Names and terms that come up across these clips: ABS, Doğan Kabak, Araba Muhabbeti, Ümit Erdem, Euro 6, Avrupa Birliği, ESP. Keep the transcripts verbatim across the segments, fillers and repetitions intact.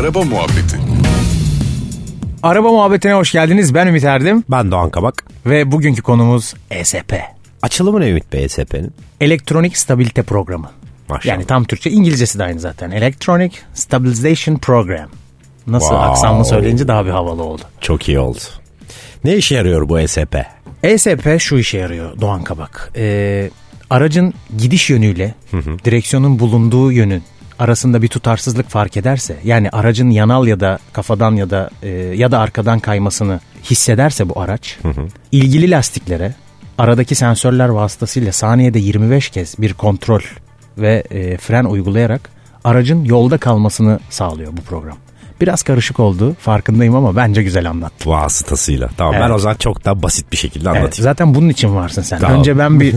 Araba Muhabbeti. Araba Muhabbeti'ne hoş geldiniz. Ben Ümit Erdem. Ben Doğan Kabak. Ve bugünkü konumuz E S P. Açılımı ne Ümit Bey E S P'nin? Elektronik Stabilite Programı. Maşallah. Yani tam Türkçe, İngilizcesi de aynı zaten. Electronic Stabilization Program. Nasıl wow. aksanlı söyleyince daha bir havalı oldu. Çok iyi oldu. Ne işe yarıyor bu E S P? E S P şu işe yarıyor Doğan Kabak. Ee, aracın gidiş yönüyle hı hı. direksiyonun bulunduğu yönün arasında bir tutarsızlık fark ederse, yani aracın yanal ya da kafadan ya da e, ya da arkadan kaymasını hissederse bu araç, hı hı. ilgili lastiklere aradaki sensörler vasıtasıyla saniyede yirmi beş kez bir kontrol ve e, fren uygulayarak aracın yolda kalmasını sağlıyor bu program. Biraz karışık oldu, farkındayım ama bence güzel anlattım. Vasıtasıyla. Tamam evet. Ben o zaman çok daha basit bir şekilde anlatayım. Evet, zaten bunun için varsın sen. Tamam. Önce ben bir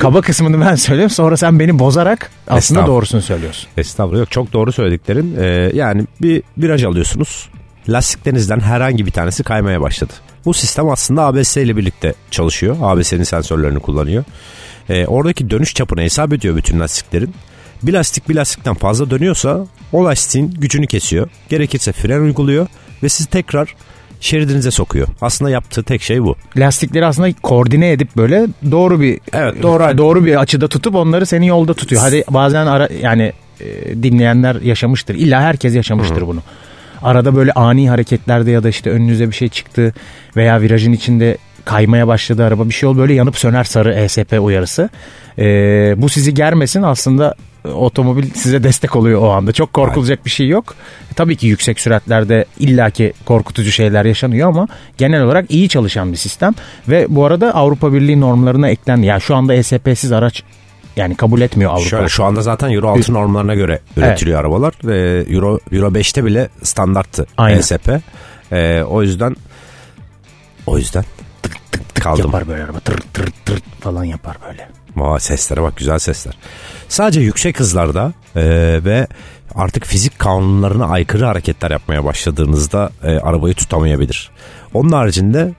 kaba kısmını ben söyleyeyim, sonra sen beni bozarak aslında doğrusunu söylüyorsun. Estağfurullah, yok çok doğru söylediklerin. Ee, yani bir viraj alıyorsunuz, lastiklerinizden herhangi bir tanesi kaymaya başladı. Bu sistem aslında A B S ile birlikte çalışıyor. A B S'nin sensörlerini kullanıyor. Ee, oradaki dönüş çapını hesap ediyor bütün lastiklerin. Bir lastik bir lastikten fazla dönüyorsa o lastiğin gücünü kesiyor. Gerekirse fren uyguluyor ve sizi tekrar şeridinize sokuyor. Aslında yaptığı tek şey bu. Lastikleri aslında koordine edip böyle doğru bir evet, doğru doğru bir açıda tutup onları senin yolda tutuyor. Hadi bazen ara, yani e, dinleyenler yaşamıştır. İlla herkes yaşamıştır Hı-hı. bunu. Arada böyle ani hareketlerde ya da işte önünüze bir şey çıktı veya virajın içinde kaymaya başladı araba, bir şey oldu, böyle yanıp söner sarı E S P uyarısı. E, bu sizi germesin aslında. Otomobil size destek oluyor o anda. Çok korkulacak Aynen. bir şey yok. Tabii ki yüksek süratlerde illaki korkutucu şeyler yaşanıyor ama genel olarak iyi çalışan bir sistem. Ve bu arada Avrupa Birliği normlarına eklendi. Ya yani şu anda E S P'siz araç yani kabul etmiyor Avrupa. Şöyle, şu anda zaten Euro altı normlarına göre üretiliyor evet. arabalar. Ve Euro, Euro beşte bile standarttı Aynen. E S P. Ee, o yüzden o yüzden tık tık tık kaldım. Yapar böyle araba. Tır tır tır falan yapar böyle. Aa, seslere bak, güzel sesler. Sadece yüksek hızlarda e, ve artık fizik kanunlarına aykırı hareketler yapmaya başladığınızda e, arabayı tutamayabilir. Onun haricinde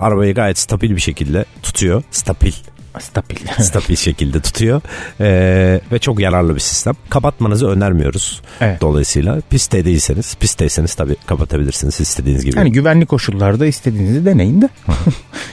arabayı gayet stabil bir şekilde tutuyor. Stabil. Stabil. Stabil şekilde tutuyor. E, ve çok yararlı bir sistem. Kapatmanızı önermiyoruz. Evet. Dolayısıyla pistte değilseniz, pistteyseniz tabii kapatabilirsiniz istediğiniz gibi. Yani güvenli koşullarda istediğinizi deneyin de.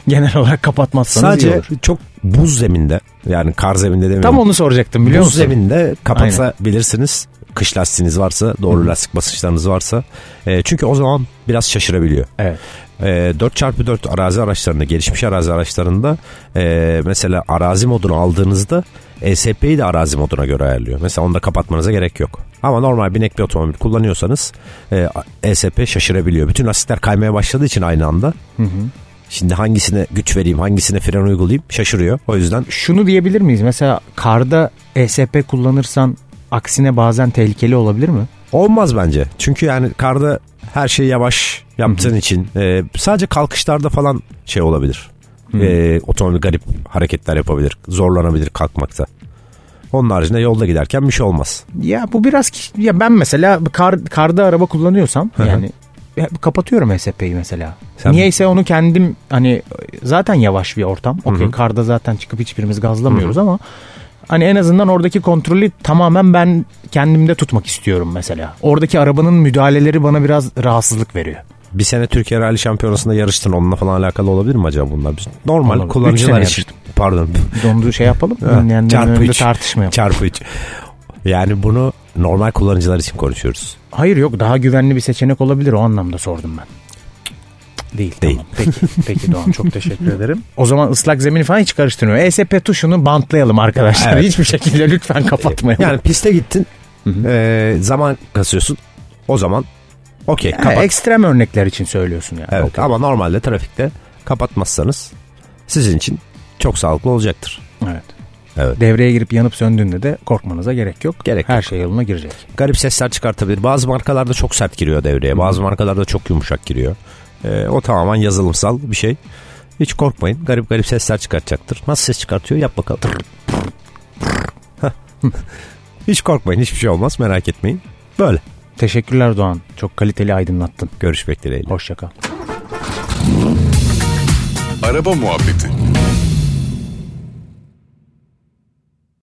Genel olarak kapatmazsanız Sadece iyi olur. Sadece çok buz zeminde, yani kar zeminde demiyorum. Tam onu soracaktım, biliyor buz musun? Buz zeminde kapatabilirsiniz. Kış lastiğiniz varsa, doğru lastik basınçlarınız varsa. E, çünkü o zaman biraz şaşırabiliyor. Evet. E, dört çarpı dört arazi araçlarında, gelişmiş arazi araçlarında e, mesela arazi modunu aldığınızda E S P'yi de arazi moduna göre ayarlıyor. Mesela onu da kapatmanıza gerek yok. Ama normal binek bir otomobil kullanıyorsanız e, E S P şaşırabiliyor. Bütün lastikler kaymaya başladığı için aynı anda. Hı hı. Şimdi hangisine güç vereyim, hangisine fren uygulayayım şaşırıyor. O yüzden şunu diyebilir miyiz? Mesela karda E S P kullanırsan aksine bazen tehlikeli olabilir mi? Olmaz bence. Çünkü yani karda her şeyi yavaş yaptığın Hı-hı. için e, sadece kalkışlarda falan şey olabilir. E, otomobil garip hareketler yapabilir. Zorlanabilir kalkmakta. Onun haricinde yolda giderken bir şey olmaz. Ya bu biraz ya ben mesela kar, karda araba kullanıyorsam Hı-hı. yani kapatıyorum E S P'yi mesela. Sen Niyeyse mi? Onu kendim, hani zaten yavaş bir ortam. Okey, karda zaten çıkıp hiçbirimiz gazlamıyoruz Hı-hı. ama hani en azından oradaki kontrolü tamamen ben kendimde tutmak istiyorum mesela. Oradaki arabanın müdahaleleri bana biraz rahatsızlık veriyor. Bir sene Türkiye Rally Şampiyonası'nda yarıştın, onunla falan alakalı olabilir mi acaba bunlar? Normal olabilir. Kullanıcılar için. Pardon. Dondu şey yapalım. Yani çarpı üç. Tartışmayalım. Çarpı üç. Yani bunu normal kullanıcılar için konuşuyoruz. Hayır, yok, daha güvenli bir seçenek olabilir, o anlamda sordum ben. Değil, Değil. Tamam. Peki, peki Doğan, çok teşekkür ederim. O zaman ıslak zemini falan hiç karıştırmıyor. E S P tuşunu bantlayalım arkadaşlar. Evet. Hiçbir şekilde lütfen kapatmayalım. Yani piste gittin, e, zaman kasıyorsun, o zaman okey kapat. Yani ekstrem örnekler için söylüyorsun yani. Evet, okay. Ama normalde trafikte kapatmazsanız sizin için çok sağlıklı olacaktır. Evet. Evet. Devreye girip yanıp söndüğünde de korkmanıza gerek yok. Gerek Her yok. Şey yoluna girecek. Garip sesler çıkartabilir. Bazı markalarda çok sert giriyor devreye. Bazı markalarda çok yumuşak giriyor. E, o tamamen yazılımsal bir şey. Hiç korkmayın. Garip garip sesler çıkartacaktır. Nasıl ses çıkartıyor? Yap bakalım. Hiç korkmayın. Hiçbir şey olmaz. Merak etmeyin. Böyle. Teşekkürler Doğan. Çok kaliteli aydınlattın. Görüşmek dileğiyle. Hoşça kal. Araba Muhabbeti.